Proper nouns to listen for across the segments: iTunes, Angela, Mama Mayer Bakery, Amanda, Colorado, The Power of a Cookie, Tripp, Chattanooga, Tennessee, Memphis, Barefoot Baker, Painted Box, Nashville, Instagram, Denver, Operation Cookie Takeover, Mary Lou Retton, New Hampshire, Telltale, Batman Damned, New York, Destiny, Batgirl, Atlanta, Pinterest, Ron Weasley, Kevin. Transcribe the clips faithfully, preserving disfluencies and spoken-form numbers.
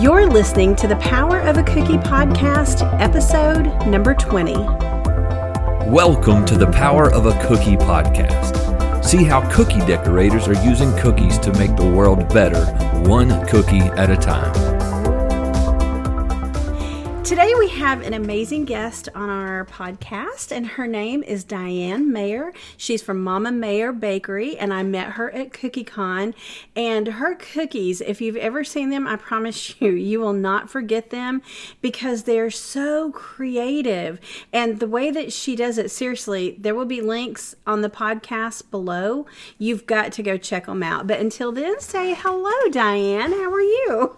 You're listening to the Power of a Cookie podcast, episode number twenty. Welcome to the Power of a Cookie podcast. See how cookie decorators are using cookies to make the world better, one cookie at a time. Today we have an amazing guest on our podcast, and her name is Diane Mayer. She's from Mama Mayer Bakery, and I met her at Cookie Con. And her cookies, if you've ever seen them, I promise you, you will not forget them because they're so creative. And the way that she does it, seriously, there will be links on the podcast below. You've got to go check them out. But until then, say hello, Diane. How are you?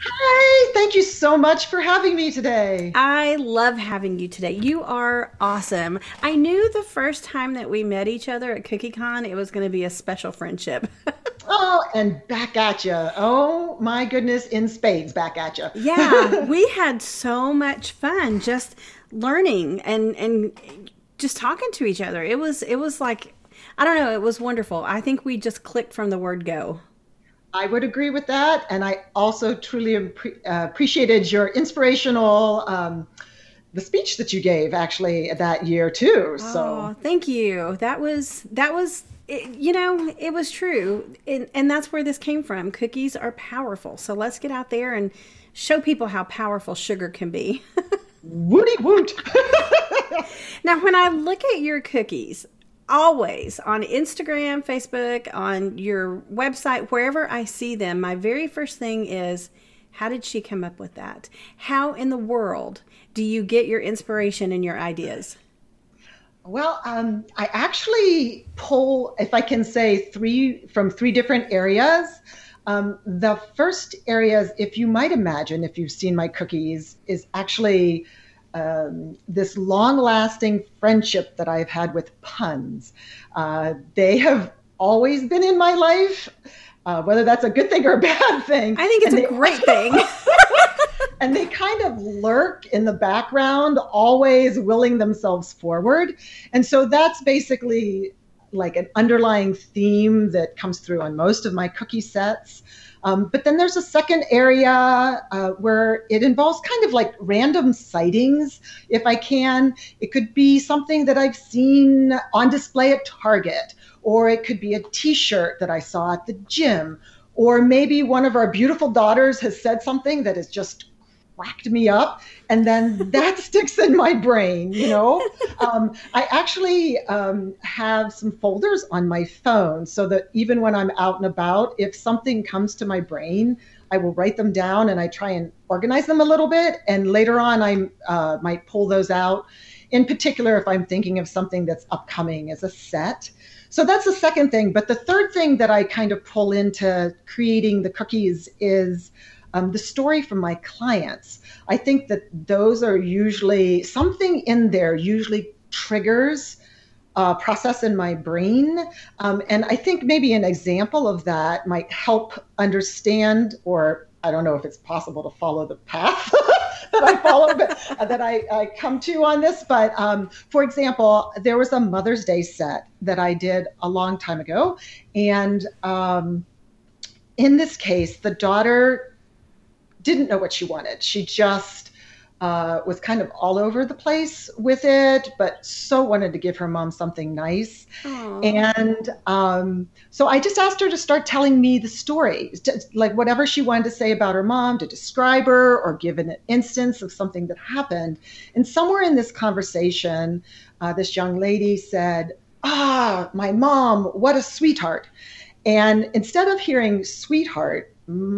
Hi, thank you so much for having me today. I love having you today. You are awesome. I knew the first time that we met each other at Cookie Con, it was going to be a special friendship. Oh, and back at you. Oh, my goodness, in spades, back at you. Yeah, we had so much fun just learning and, and just talking to each other. It was, it was like, I don't know, it was wonderful. I think we just clicked from the word go. I would agree with that, and I also truly impre- uh, appreciated your inspirational, um, the speech that you gave actually that year too. So oh, thank you. That was that was it, you know, it was true, and and that's where this came from. Cookies are powerful, so let's get out there and show people how powerful sugar can be. Woody woot! Now, when I look at your cookies. Always on Instagram, Facebook, on your website, wherever I see them, my very first thing is, how did she come up with that? How in the world do you get your inspiration and your ideas? Well, um, I actually pull, if I can say, three from three different areas. Um, the first areas, if you might imagine, if you've seen my cookies, is actually Um, this long-lasting friendship that I've had with puns. Uh, they have always been in my life, uh, whether that's a good thing or a bad thing. I think it's and a they, great thing. And they kind of lurk in the background, always willing themselves forward. And so that's basically like an underlying theme that comes through on most of my cookie sets. Um, but then there's a second area uh, where it involves kind of like random sightings, if I can. It could be something that I've seen on display at Target, or it could be a T-shirt that I saw at the gym, or maybe one of our beautiful daughters has said something that has just whacked me up, and then that sticks in my brain, you know? Um, I actually um, have some folders on my phone so that even when I'm out and about, if something comes to my brain, I will write them down and I try and organize them a little bit. And later on, I uh, might pull those out. In particular, if I'm thinking of something that's upcoming as a set. So that's the second thing. But the third thing that I kind of pull into creating the cookies is Um, the story from my clients. I think that those are usually, something in there usually triggers a process in my brain. Um, and I think maybe an example of that might help understand, or I don't know if it's possible to follow the path that I follow, but uh, that I, I come to on this. But um, for example, there was a Mother's Day set that I did a long time ago. And um, in this case, the daughter didn't know what she wanted. She just uh, was kind of all over the place with it, but so wanted to give her mom something nice. Aww. And um, so I just asked her to start telling me the story, to, like whatever she wanted to say about her mom, to describe her or give an instance of something that happened. And somewhere in this conversation, uh, this young lady said, ah, my mom, what a sweetheart. And instead of hearing sweetheart,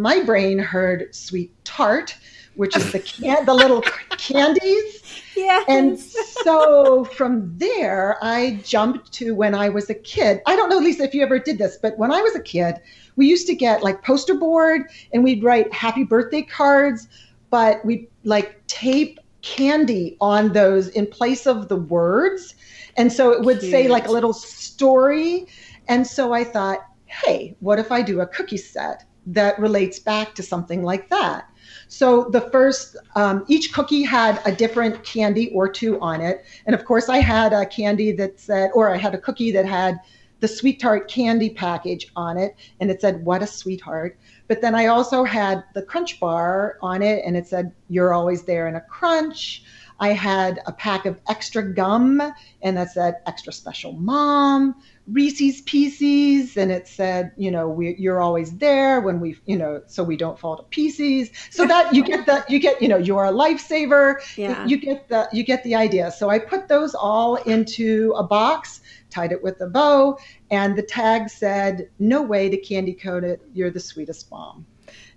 my brain heard sweet tart, which is the can- the little candies. Yes. And so from there, I jumped to when I was a kid. I don't know, Lisa, if you ever did this, but when I was a kid, we used to get like poster board and we'd write happy birthday cards, but we'd like tape candy on those in place of the words. And so it would Cute. Say like a little story. And so I thought, hey, what if I do a cookie set that relates back to something like that? So the first, um, each cookie had a different candy or two on it. And of course I had a candy that said, or I had a cookie that had the sweet tart candy package on it. And it said, what a sweetheart. But then I also had the Crunch Bar on it, and it said, "You're always there in a crunch." I had a pack of extra gum, and that said, "Extra special mom." Reese's Pieces, and it said, you know, we, you're always there when we, you know, so we don't fall to pieces. So that you get the, you get, you know, you're a lifesaver. Yeah. You get the, you get the idea. So I put those all into a box, tied it with a bow, and the tag said, "No way to candy coat it. You're the sweetest mom."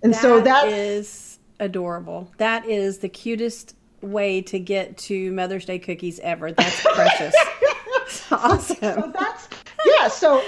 And that so that is adorable. That is the cutest way to get to Mother's Day cookies ever. That's precious. That's awesome. So, so that's, yeah. So,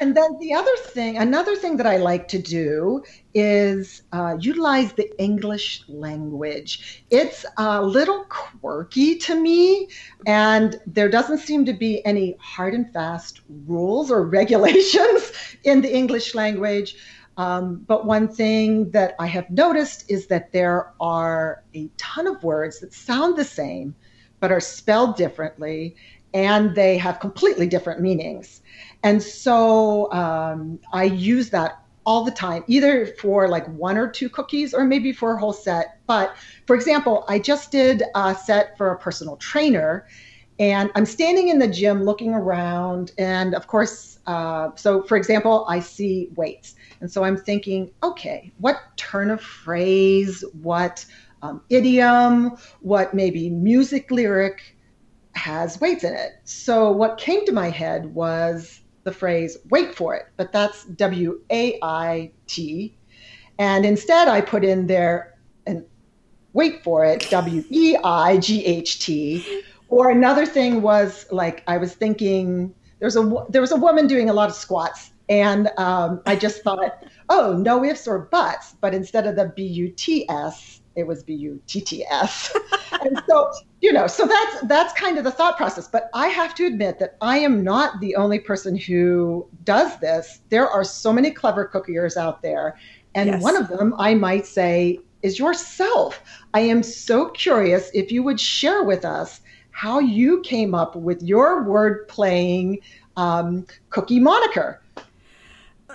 and then the other thing, another thing that I like to do is uh, utilize the English language. It's a little quirky to me, and there doesn't seem to be any hard and fast rules or regulations in the English language. Um, but one thing that I have noticed is that there are a ton of words that sound the same, but are spelled differently, and they have completely different meanings. And so um, I use that all the time, either for like one or two cookies or maybe for a whole set. But for example, I just did a set for a personal trainer, and I'm standing in the gym looking around. And of course, uh, so for example, I see weights. And so I'm thinking, okay, what turn of phrase, what um, idiom, what maybe music lyric has weights in it. So what came to my head was the phrase "wait for it," but that's W A I T. And instead I put in there and "wait for it," W E I G H T. Or another thing was like, I was thinking, there's a, there was a woman doing a lot of squats, and um, I just thought, oh, no ifs or buts, but instead of the B U T S, it was B U T T S. And so, you know, so that's that's kind of the thought process. But I have to admit that I am not the only person who does this. There are so many clever cookiers out there. And yes, one of them, I might say, is yourself. I am so curious if you would share with us how you came up with your word playing um, cookie moniker.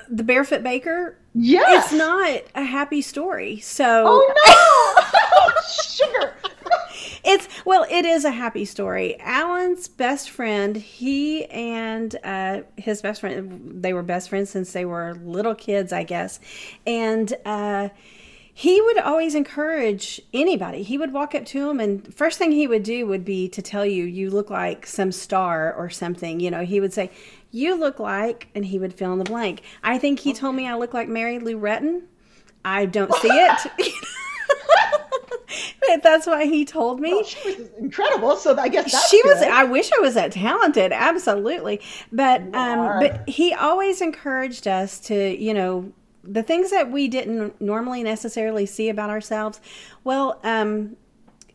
The Barefoot Baker? Yes. It's not a happy story. So Oh no. Oh, sugar. It's well, it is a happy story. Alan's best friend, he and uh, his best friend, they were best friends since they were little kids, I guess. And uh, he would always encourage anybody. He would walk up to him, and first thing he would do would be to tell you, "You look like some star" or something. You know, he would say, "You look like," and he would fill in the blank. I think he told me I look like Mary Lou Retton. I don't see it. That's what he told me. Well, she was incredible, so I guess that's she was. Good. I wish I was that talented, absolutely. But um, but he always encouraged us to, you know, the things that we didn't normally necessarily see about ourselves. Well, um,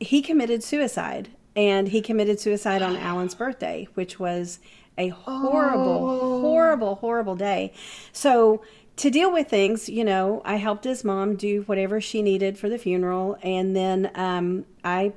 he committed suicide, and he committed suicide on Alan's birthday, which was a horrible, oh. horrible, horrible day. So to deal with things, you know, I helped his mom do whatever she needed for the funeral. And then um, I,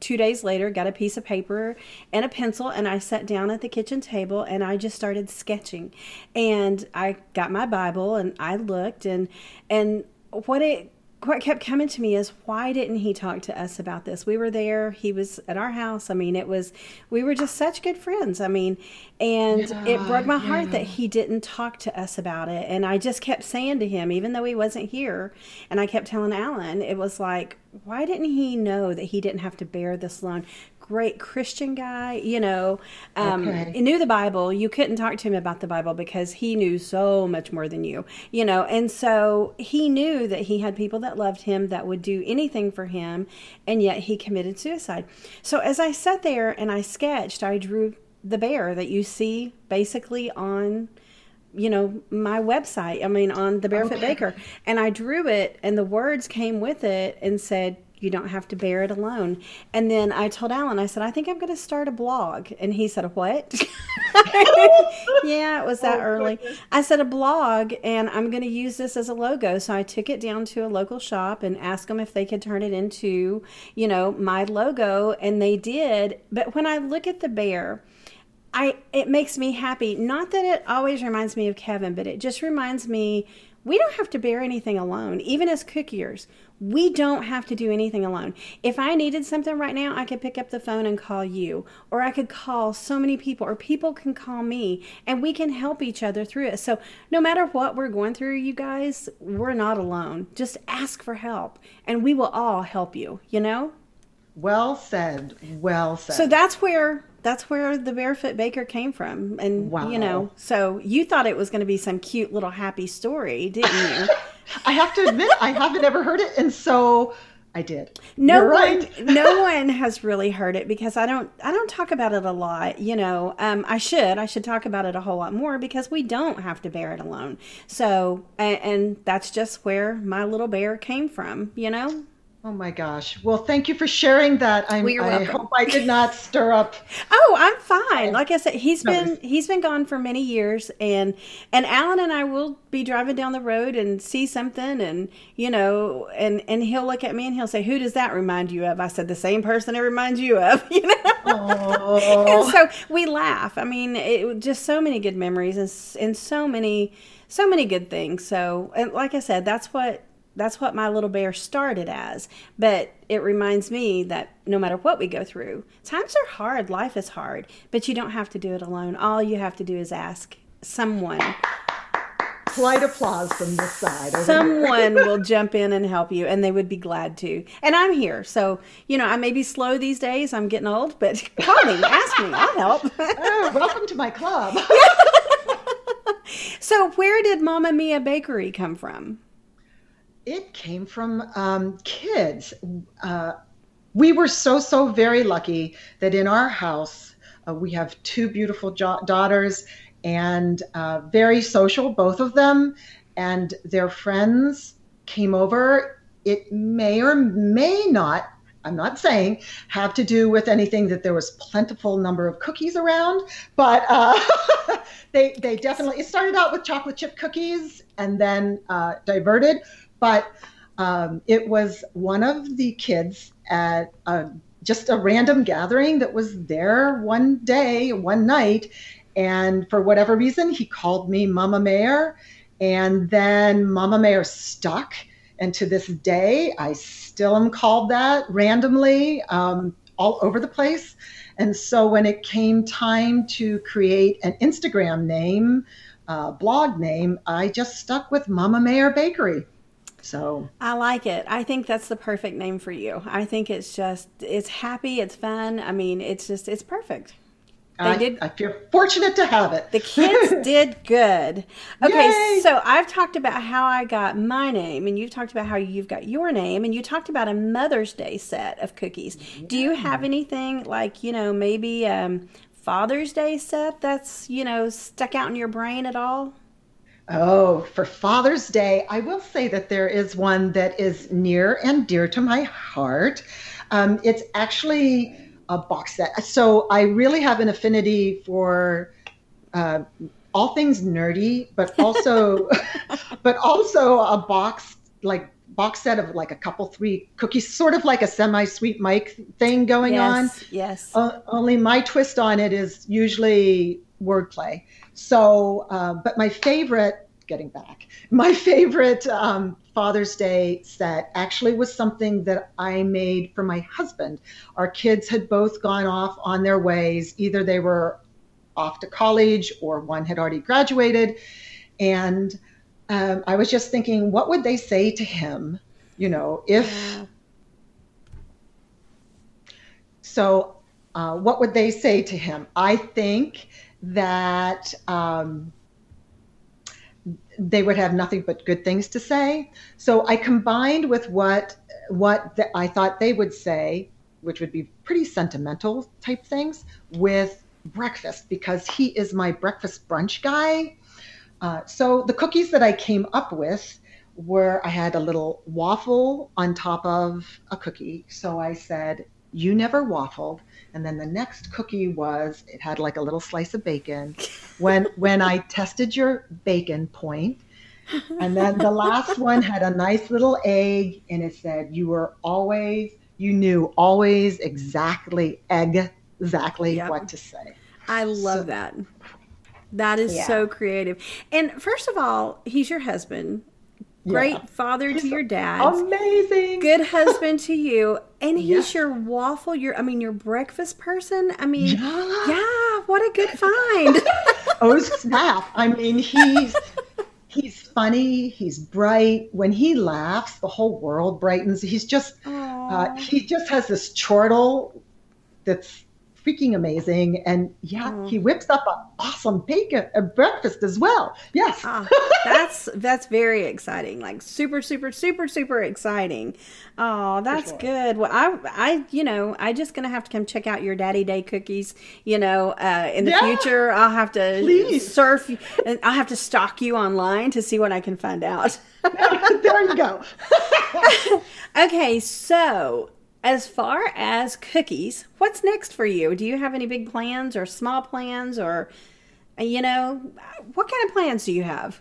two days later, got a piece of paper and a pencil, and I sat down at the kitchen table, and I just started sketching. And I got my Bible, and I looked, and and what it what kept coming to me is, why didn't he talk to us about this? We were there. He was at our house. I mean, it was, we were just such good friends. I mean, and yeah, it broke my heart yeah. that he didn't talk to us about it. And I just kept saying to him, even though he wasn't here, and I kept telling Alan, it was like, why didn't he know that he didn't have to bear this alone? Great Christian guy, you know, um, okay. He knew the Bible. You couldn't talk to him about the Bible because he knew so much more than you, you know. And so he knew that he had people that loved him that would do anything for him, and yet he committed suicide. So as I sat there and I sketched, I drew the bear that you see basically on, you know, my website. I mean, on the Barefoot okay. Baker. And I drew it, and the words came with it and said, "You don't have to bear it alone." And then I told Alan, I said, "I think I'm going to start a blog." And he said, "What?" Yeah, it was that oh, early. Goodness. I said, "A blog, and I'm going to use this as a logo." So I took it down to a local shop and asked them if they could turn it into, you know, my logo. And they did. But when I look at the bear, I it makes me happy. Not that it always reminds me of Kevin, but it just reminds me we don't have to bear anything alone. Even as cookiers, we don't have to do anything alone. If I needed something right now, I could pick up the phone and call you, or I could call so many people, or people can call me, and we can help each other through it. So no matter what we're going through, you guys, we're not alone. Just ask for help, and we will all help you, you know? Well said. Well said. So that's where... That's where the Barefoot Baker came from. And, wow. you know, so you thought it was going to be some cute little happy story, didn't you? I have to admit, I haven't ever heard it. And so I did. No You're one, right. no one has really heard it because I don't, I don't talk about it a lot. You know, um, I should, I should talk about it a whole lot more because we don't have to bear it alone. So, and, and that's just where my little bear came from, you know? Oh my gosh. Well, thank you for sharing that. I'm, well, I hope I did not stir up. Oh, I'm fine. Like I said, he's no. been he's been gone for many years, and and Alan and I will be driving down the road and see something, and you know, and, and he'll look at me and he'll say, "Who does that remind you of?" I said, "The same person it reminds you of." You know? Oh. And so we laugh. I mean, it just so many good memories and and so many so many good things. So, and like I said, that's what. That's what my little bear started as. But it reminds me that no matter what we go through, times are hard, life is hard, but you don't have to do it alone. All you have to do is ask someone. Polite applause from this side. Someone will jump in and help you, and they would be glad to. And I'm here. So, you know, I may be slow these days. I'm getting old, but call me, ask me, I'll help. Oh, welcome to my club. So where did Mama Mayer Bakery come from? It came from um, kids. Uh, we were so, so very lucky that in our house, uh, we have two beautiful jo- daughters and uh, very social, both of them, and their friends came over. It may or may not, I'm not saying, have to do with anything that there was plentiful number of cookies around, but uh, they, they definitely, it started out with chocolate chip cookies and then uh, diverted. But um, it was one of the kids at a, just a random gathering that was there one day, one night. And for whatever reason, he called me Mama Mayer. And then Mama Mayer stuck. And to this day, I still am called that randomly um, all over the place. And so when it came time to create an Instagram name, uh, blog name, I just stuck with Mama Mayer Bakery. So I like it. I think that's the perfect name for you. I think it's just, it's happy, it's fun. I mean, it's just, it's perfect. They I, did, I feel fortunate to have it. The kids did good. Okay, Yay. So I've talked about how I got my name, and you've talked about how you've got your name, and you talked about a Mother's Day set of cookies. Yeah. Do you have anything like, you know, maybe um, Father's Day set that's, you know, stuck out in your brain at all? Oh, for Father's Day, I will say that there is one that is near and dear to my heart. Um, it's actually a box set. So I really have an affinity for uh, all things nerdy, but also, but also a box like box set of like a couple, three cookies, sort of like a semi-sweet Mike thing going yes, on. Yes. Uh, only my twist on it is usually wordplay. So, uh, but my favorite, getting back, my favorite um, Father's Day set actually was something that I made for my husband. Our kids had both gone off on their ways. Either they were off to college or one had already graduated. And um, I was just thinking, what would they say to him, you know, if... Yeah. So uh, what would they say to him? I think... that um, they would have nothing but good things to say. So I combined with what what the, I thought they would say, which would be pretty sentimental type things, with breakfast, because he is my breakfast brunch guy. Uh, so the cookies that I came up with were, I had a little waffle on top of a cookie. So I said, "You never waffled," and then the next cookie was, it had like a little slice of bacon. When when I tested your bacon point, and then the last one had a nice little egg, and it said, "You were always, you knew always exactly egg exactly yep. what to say." I love so, that. That is yeah. so creative. And first of all, he's your husband. Great yeah. father he's to your dad. Amazing. Good husband to you. And he's yeah. your waffle, your I mean your breakfast person. I mean yeah, yeah what a good find. Oh snap. I mean he's he's funny, he's bright. When he laughs, the whole world brightens. He's just uh, he just has this chortle that's freaking amazing. And yeah, mm. he whips up an awesome bacon at breakfast as well. Yes. Oh, that's that's very exciting. Like super, super, super, super exciting. Oh, that's sure. good. Well, I, I, you know, I just going to have to come check out your Daddy Day cookies, you know, uh, in the yeah. future. I'll have to Please. surf and I'll have to stalk you online to see what I can find out. There you go. Okay. So, as far as cookies, what's next for you? Do you have any big plans or small plans or, you know, what kind of plans do you have?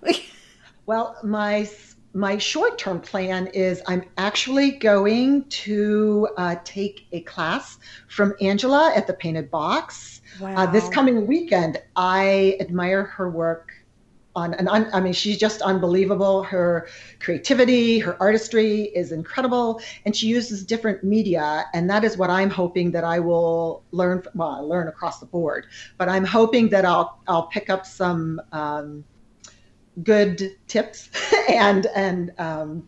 Well, my my short-term plan is I'm actually going to uh, take a class from Angela at the Painted Box. Wow. Uh, this coming weekend. I admire her work. On and I mean, she's just unbelievable. Her creativity, her artistry is incredible, and she uses different media. And that is what I'm hoping that I will learn. Well, I learn across the board, but I'm hoping that I'll I'll pick up some um, good tips and and um,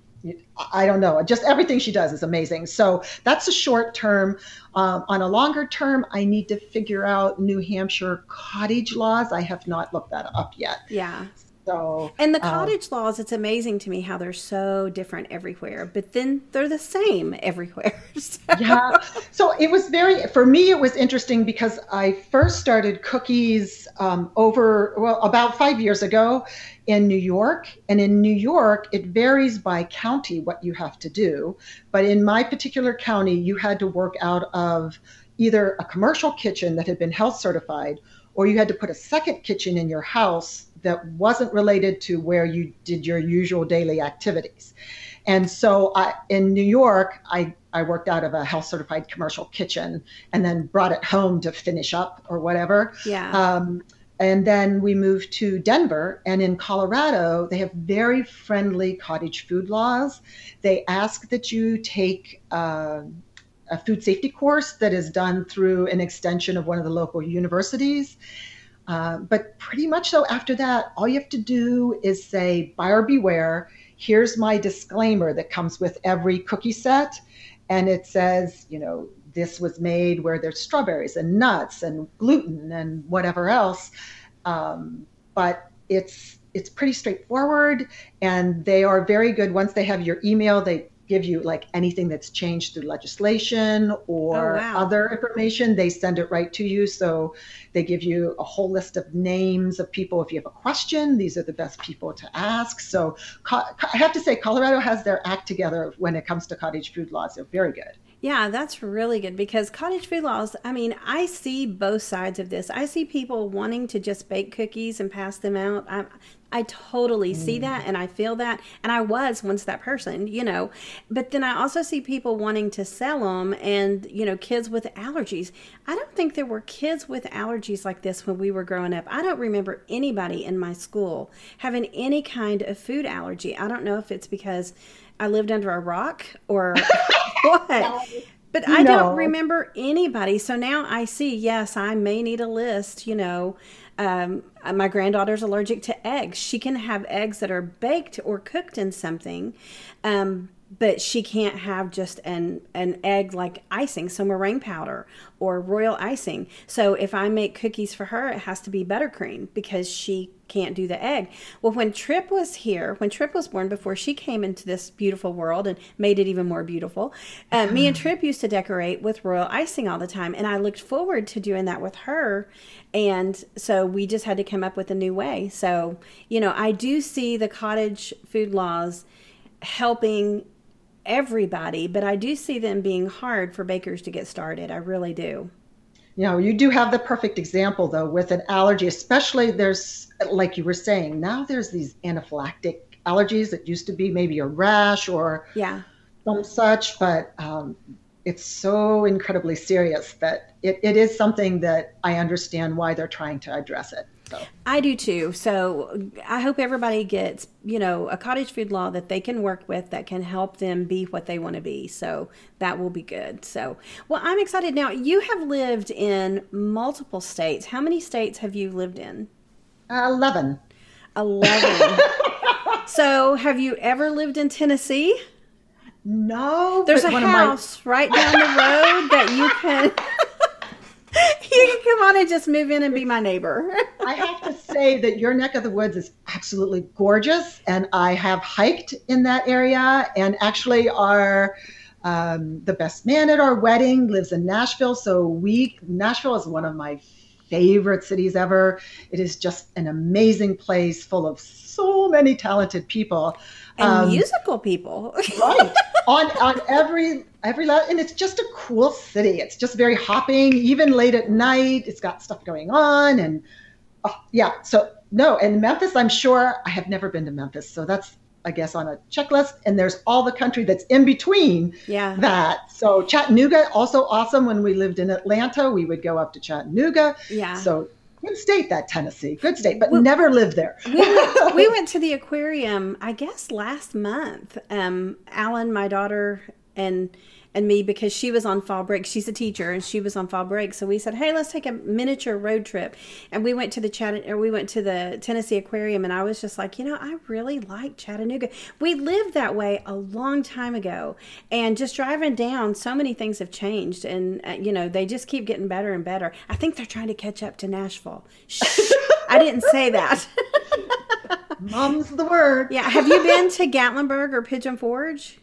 I don't know. Just everything she does is amazing. So that's a short term. Um, on a longer term, I need to figure out New Hampshire cottage laws. I have not looked that up yet. Yeah. So. And the cottage um, laws, it's amazing to me how they're so different everywhere, but then they're the same everywhere. So. Yeah. So it was very, for me, it was interesting because I first started cookies um, over, well, about five years ago in New York. And in New York, it varies by county what you have to do. But in my particular county, you had to work out of either a commercial kitchen that had been health certified, or you had to put a second kitchen in your house that wasn't related to where you did your usual daily activities. And so I, in New York, I, I worked out of a health certified commercial kitchen and then brought it home to finish up or whatever. Yeah. Um, and then we moved to Denver, and in Colorado, they have very friendly cottage food laws. They ask that you take uh, a food safety course that is done through an extension of one of the local universities. Uh, but pretty much so after that, all you have to do is say, buyer beware, here's my disclaimer that comes with every cookie set. And it says, you know, this was made where there's strawberries and nuts and gluten and whatever else. Um, but it's it's pretty straightforward, and they are very good. Once they have your email, they give you like anything that's changed through legislation or oh, wow. other information. They send it right to you. So they give you a whole list of names of people. If you have a question, these are the best people to ask. So I have to say, Colorado has their act together when it comes to cottage food laws. They're very good. Yeah, that's really good, because cottage food laws, I mean, I see both sides of this. I see people wanting to just bake cookies and pass them out. I, I totally see that, and I feel that, and I was once that person, you know. But then I also see people wanting to sell them, and, you know, kids with allergies. I don't think there were kids with allergies like this when we were growing up. I don't remember anybody in my school having any kind of food allergy. I don't know if it's because I lived under a rock or what, but I no. don't remember anybody. So now I see, yes, I may need a list, you know. Um, my granddaughter's allergic to eggs. She can have eggs that are baked or cooked in something, um, but she can't have just an, an egg like icing, so meringue powder or royal icing. So if I make cookies for her, it has to be buttercream because she can't do the egg. Well, when Tripp was here, when Tripp was born, before she came into this beautiful world and made it even more beautiful, uh, me and Tripp used to decorate with royal icing all the time. And I looked forward to doing that with her. And so we just had to come up with a new way. So, you know, I do see the cottage food laws helping everybody, but I do see them being hard for bakers to get started. I really do. You know, you do have the perfect example, though, with an allergy, especially there's, like you were saying, now there's these anaphylactic allergies that used to be maybe a rash or yeah. some such, but um, it's so incredibly serious that it, it is something that I understand why they're trying to address it. So. I do too. So I hope everybody gets, you know, a cottage food law that they can work with that can help them be what they want to be. So that will be good. So, well, I'm excited. Now, you have lived in multiple states. How many states have you lived in? Uh, Eleven. Eleven. So have you ever lived in Tennessee? No. There's a house my... right down the road that you can... You can come on and just move in and be my neighbor. I have to say that your neck of the woods is absolutely gorgeous. And I have hiked in that area. And actually our, um, the best man at our wedding lives in Nashville. So we, Nashville is one of my favorite cities ever. It is just an amazing place full of so many talented people. And um, musical people. Right. On on every every level, and it's just a cool city. It's just very hopping, even late at night. It's got stuff going on, and oh, yeah. So no, and Memphis, I'm sure I have never been to Memphis, so that's I guess on a checklist. And there's all the country that's in between. Yeah. That so Chattanooga also awesome. When we lived in Atlanta, we would go up to Chattanooga. Yeah. So. Good state, that Tennessee. Good state, but we, never lived there. we, went, we went to the aquarium, I guess, last month. Um, Alan, my daughter, and and me, because she was on fall break. She's a teacher, and she was on fall break. So we said, "Hey, let's take a miniature road trip." And we went to the Chatt- or we went to the Tennessee Aquarium, and I was just like, you know, I really like Chattanooga. We lived that way a long time ago, and just driving down, so many things have changed, and uh, you know, they just keep getting better and better. I think they're trying to catch up to Nashville. Shh, I didn't say that. Mom's the word. Yeah. Have you been to Gatlinburg or Pigeon Forge?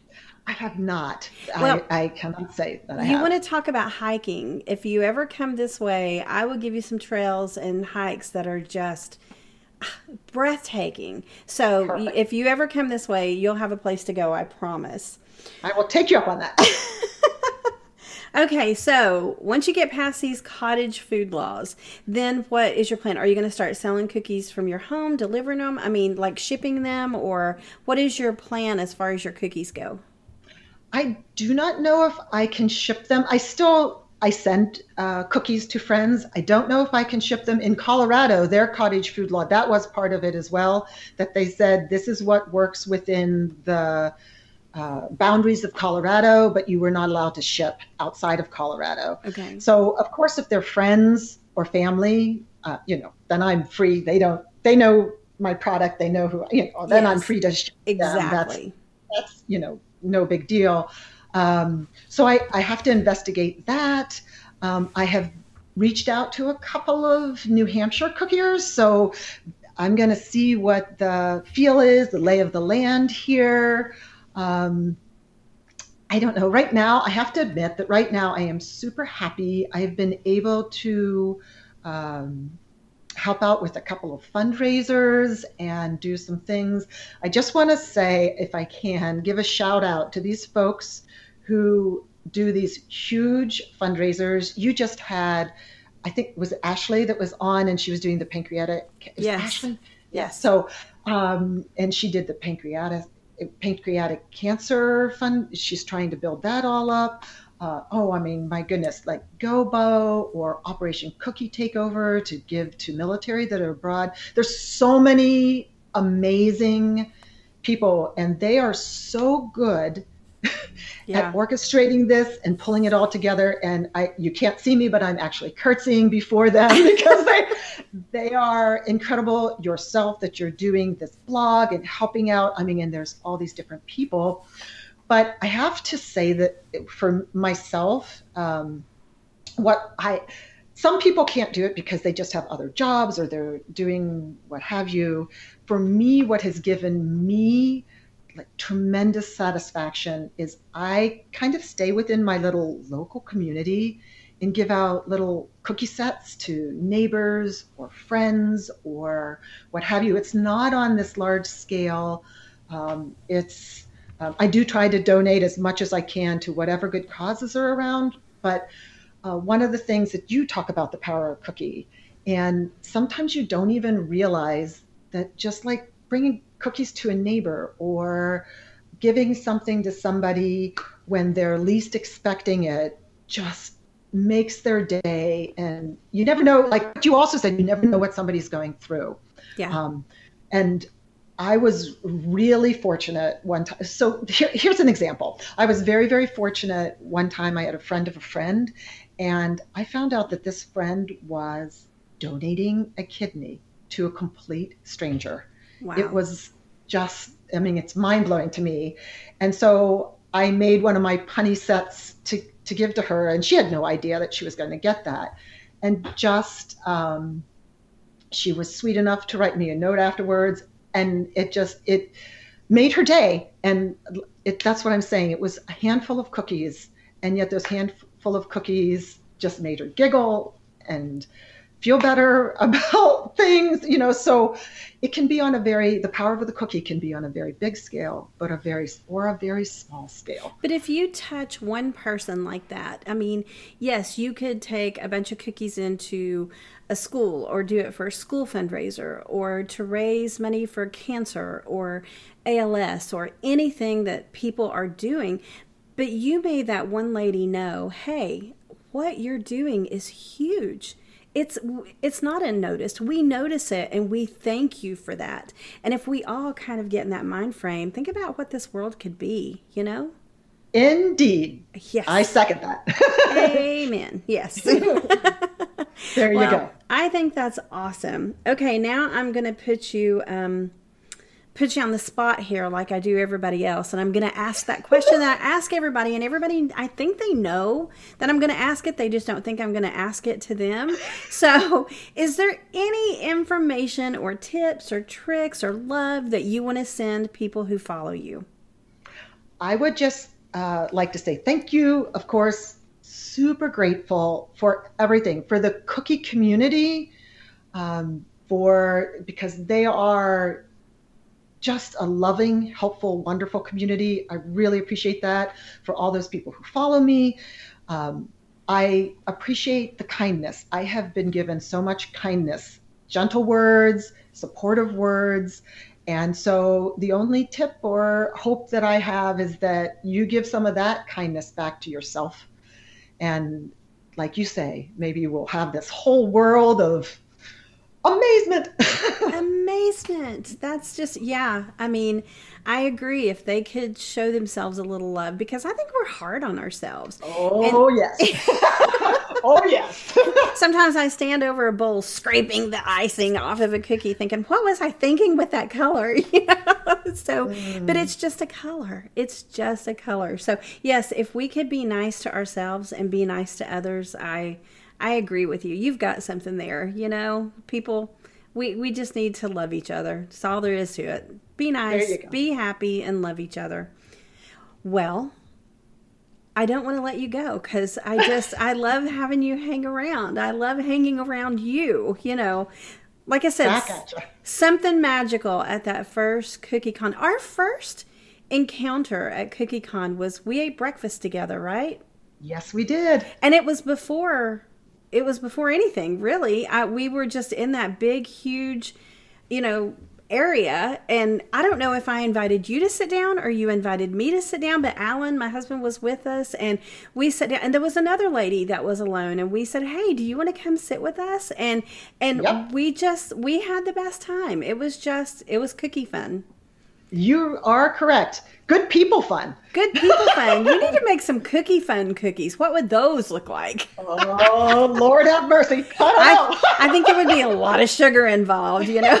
I have not. Well, I, I cannot say that I have. You want to talk about hiking. If you ever come this way, I will give you some trails and hikes that are just breathtaking. So Perfect. If you ever come this way, you'll have a place to go, I promise. I will take you up on that. Okay, so once you get past these cottage food laws, then what is your plan? Are you going to start selling cookies from your home, delivering them? I mean, like shipping them, or what is your plan as far as your cookies go? I do not know if I can ship them. I still, I send uh, cookies to friends. I don't know if I can ship them. In Colorado, their cottage food law, that was part of it as well, that they said this is what works within the Uh, boundaries of Colorado, but you were not allowed to ship outside of Colorado. Okay. So of course, if they're friends or family, uh, you know, then I'm free. They don't. They know my product. They know who. You know, then yes. I'm free to ship exactly. them. That's, that's you know no big deal. Um, so I I have to investigate that. Um, I have reached out to a couple of New Hampshire cookiers. So I'm going to see what the feel is, the lay of the land here. Um, I don't know. Right now, I have to admit that right now I am super happy. I have been able to um, help out with a couple of fundraisers and do some things. I just want to say, if I can, give a shout out to these folks who do these huge fundraisers. You just had, I think it was Ashley that was on, and she was doing the pancreatic. Yes. Ashley? Yes. So, um, and she did the pancreatic. pancreatic cancer fund. She's trying to build that all up. Uh, oh, I mean, my goodness, like GoBo or Operation Cookie Takeover to give to military that are abroad. There's so many amazing people, and they are so good yeah. at orchestrating this and pulling it all together. And I, you can't see me, but I'm actually curtsying before them because they, they are incredible yourself that you're doing this blog and helping out. I mean, and there's all these different people, but I have to say that for myself, um, what I, some people can't do it because they just have other jobs or they're doing what have you. For me, what has given me like tremendous satisfaction is I kind of stay within my little local community and give out little cookie sets to neighbors or friends or what have you. It's not on this large scale. Um, it's um, I do try to donate as much as I can to whatever good causes are around. But uh, one of the things that you talk about, the power of cookie, and sometimes you don't even realize that just like bringing cookies to a neighbor or giving something to somebody when they're least expecting it just makes their day. And you never know, like you also said, you never know what somebody's going through. Yeah. Um, and I was really fortunate one time. So here, here's an example. I was very, very fortunate. One time I had a friend of a friend, and I found out that this friend was donating a kidney to a complete stranger. Wow. It was just, I mean, it's mind blowing to me. And so I made one of my punny sets to, to give to her, and she had no idea that she was going to get that. And just, um, she was sweet enough to write me a note afterwards. And it just, it made her day. And it, that's what I'm saying. It was a handful of cookies. And yet those handful of cookies just made her giggle and feel better about things, you know. So it can be on a very, the power of the cookie can be on a very big scale, but a very, or a very small scale. But if you touch one person like that, I mean, yes, you could take a bunch of cookies into a school or do it for a school fundraiser or to raise money for cancer or A L S or anything that people are doing. But you made that one lady know, hey, what you're doing is huge. It's it's not unnoticed. We notice it, and we thank you for that. And if we all kind of get in that mind frame, think about what this world could be, you know? Indeed. Yes. I second that. Amen. Yes. There you well, go. I think that's awesome. Okay, now I'm going to put you... Um, put you on the spot here like I do everybody else. And I'm going to ask that question that I ask everybody, and everybody, I think they know that I'm going to ask it. They just don't think I'm going to ask it to them. So is there any information or tips or tricks or love that you want to send people who follow you? I would just uh, like to say thank you. Of course, super grateful for everything, for the cookie community, um, for, because they are just a loving, helpful, wonderful community. I really appreciate that for all those people who follow me. Um, I appreciate the kindness. I have been given so much kindness, gentle words, supportive words. And so the only tip or hope that I have is that you give some of that kindness back to yourself. And like you say, maybe we'll have this whole world of amazement. Amazement. That's just, yeah. I mean, I agree. If they could show themselves a little love, because I think we're hard on ourselves. Oh, and, yes. Oh, yes. Sometimes I stand over a bowl scraping the icing off of a cookie thinking, what was I thinking with that color? You know? So, mm. But it's just a color. It's just a color. So, yes, if we could be nice to ourselves and be nice to others, I I agree with you. You've got something there, you know, people, we, we just need to love each other. That's all there is to it. Be nice, be happy, and love each other. Well, I don't want to let you go because I just, I love having you hang around. I love hanging around you, you know. Like I said, I gotcha. Something magical at that first Cookie Con. Our first encounter at Cookie Con was we ate breakfast together, right? Yes, we did. And it was before... It was before anything, really. I, we were just in that big, huge, you know, area. And I don't know if I invited you to sit down or you invited me to sit down. But Alan, my husband, was with us. And we sat down. And there was another lady that was alone. And we said, hey, do you want to come sit with us? And and yep. we just, we had the best time. It was just, it was cookie fun. You are correct. Good people fun. Good people fun. You need to make some cookie fun cookies. What would those look like? Oh, Lord have mercy. I don't I, know. I think there would be a lot of sugar involved, you know.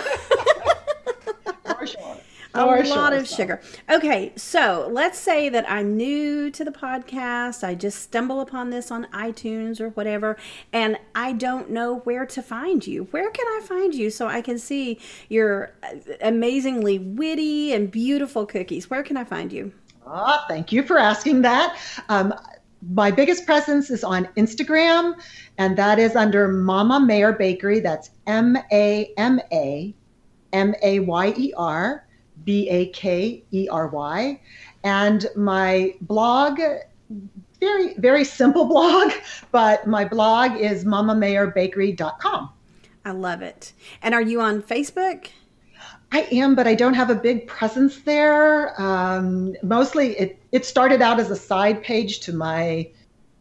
For sure. For a sure lot of so. sugar. Okay, so let's say that I'm new to the podcast. I just stumble upon this on iTunes or whatever, and I don't know where to find you. Where can I find you so I can see your amazingly witty and beautiful cookies? Where can I find you? Oh, thank you for asking that. Um, my biggest presence is on Instagram, and that is under Mama Mayer Bakery. That's M A M A M A Y E R B A K E R Y. And my blog, very, very simple blog, but my blog is mama mayer bakery dot com. I love it. And are you on Facebook? I am, but I don't have a big presence there. Um, mostly it, it started out as a side page to my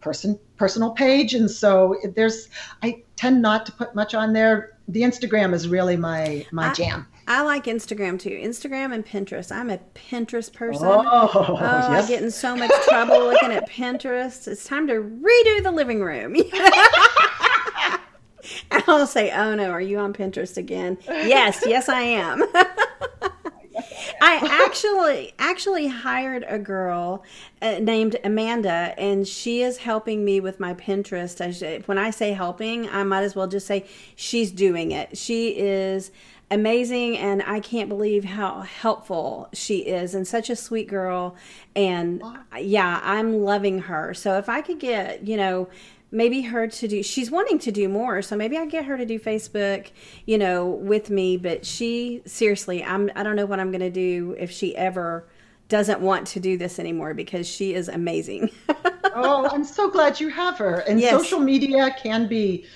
person personal page. And so there's, I tend not to put much on there. The Instagram is really my, my I, jam. I like Instagram too. Instagram and Pinterest. I'm a Pinterest person. Oh, oh yes. I get in so much trouble looking at Pinterest. It's time to redo the living room. And I'll say, oh no, are you on Pinterest again? Yes, yes I am. I actually actually hired a girl uh, named Amanda, and she is helping me with my Pinterest. I should, when I say helping, I might as well just say she's doing it. She is amazing, and I can't believe how helpful she is, and such a sweet girl. And yeah, I'm loving her. So if I could get, you know, maybe her to do, she's wanting to do more, so maybe I get her to do Facebook, you know, with me. But she, seriously, I'm, I don't know what I'm going to do if she ever doesn't want to do this anymore, because she is amazing. Oh, I'm so glad you have her. And yes, social media can be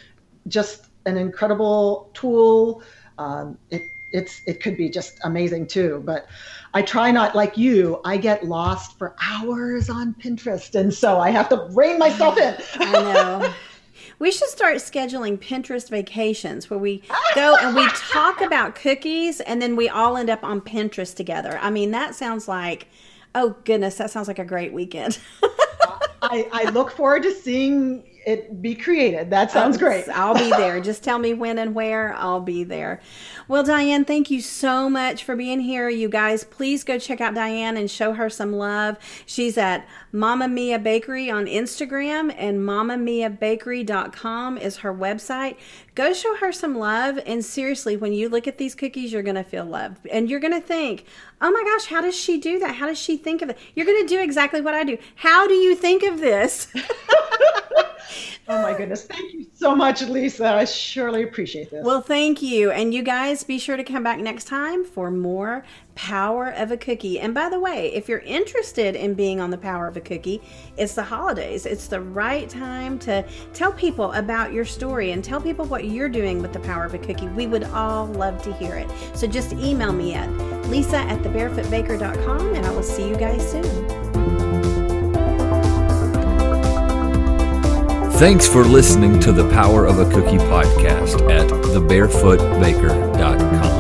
just an incredible tool. Um, it it's it could be just amazing too, but I try not, like you, I get lost for hours on Pinterest, and so I have to rein myself in. I know. We should start scheduling Pinterest vacations where we go and we talk about cookies, and then we all end up on Pinterest together. I mean, that sounds like, oh goodness, that sounds like a great weekend. I, I look forward to seeing it be created. That sounds great. I'll be there. Just tell me when and where. I'll be there. Well, Diane, thank you so much for being here. You guys, please go check out Diane and show her some love. She's at Mama Mayer Bakery on Instagram, and mama mayer bakery dot com is her website. Go show her some love. And seriously, when you look at these cookies, you're going to feel loved, and you're going to think, oh my gosh, how does she do that? How does she think of it? You're going to do exactly what I do. How do you think of this? Oh my goodness. Thank you so much, Lisa. I surely appreciate this. Well, thank you. And you guys, be sure to come back next time for more Power of a Cookie. And by the way, if you're interested in being on the Power of a Cookie, it's the holidays. It's the right time to tell people about your story and tell people what you're doing with the Power of a Cookie. We would all love to hear it. So just email me at lisa at the barefoot baker dot com, and I will see you guys soon. Thanks for listening to the Power of a Cookie podcast at the barefoot baker dot com.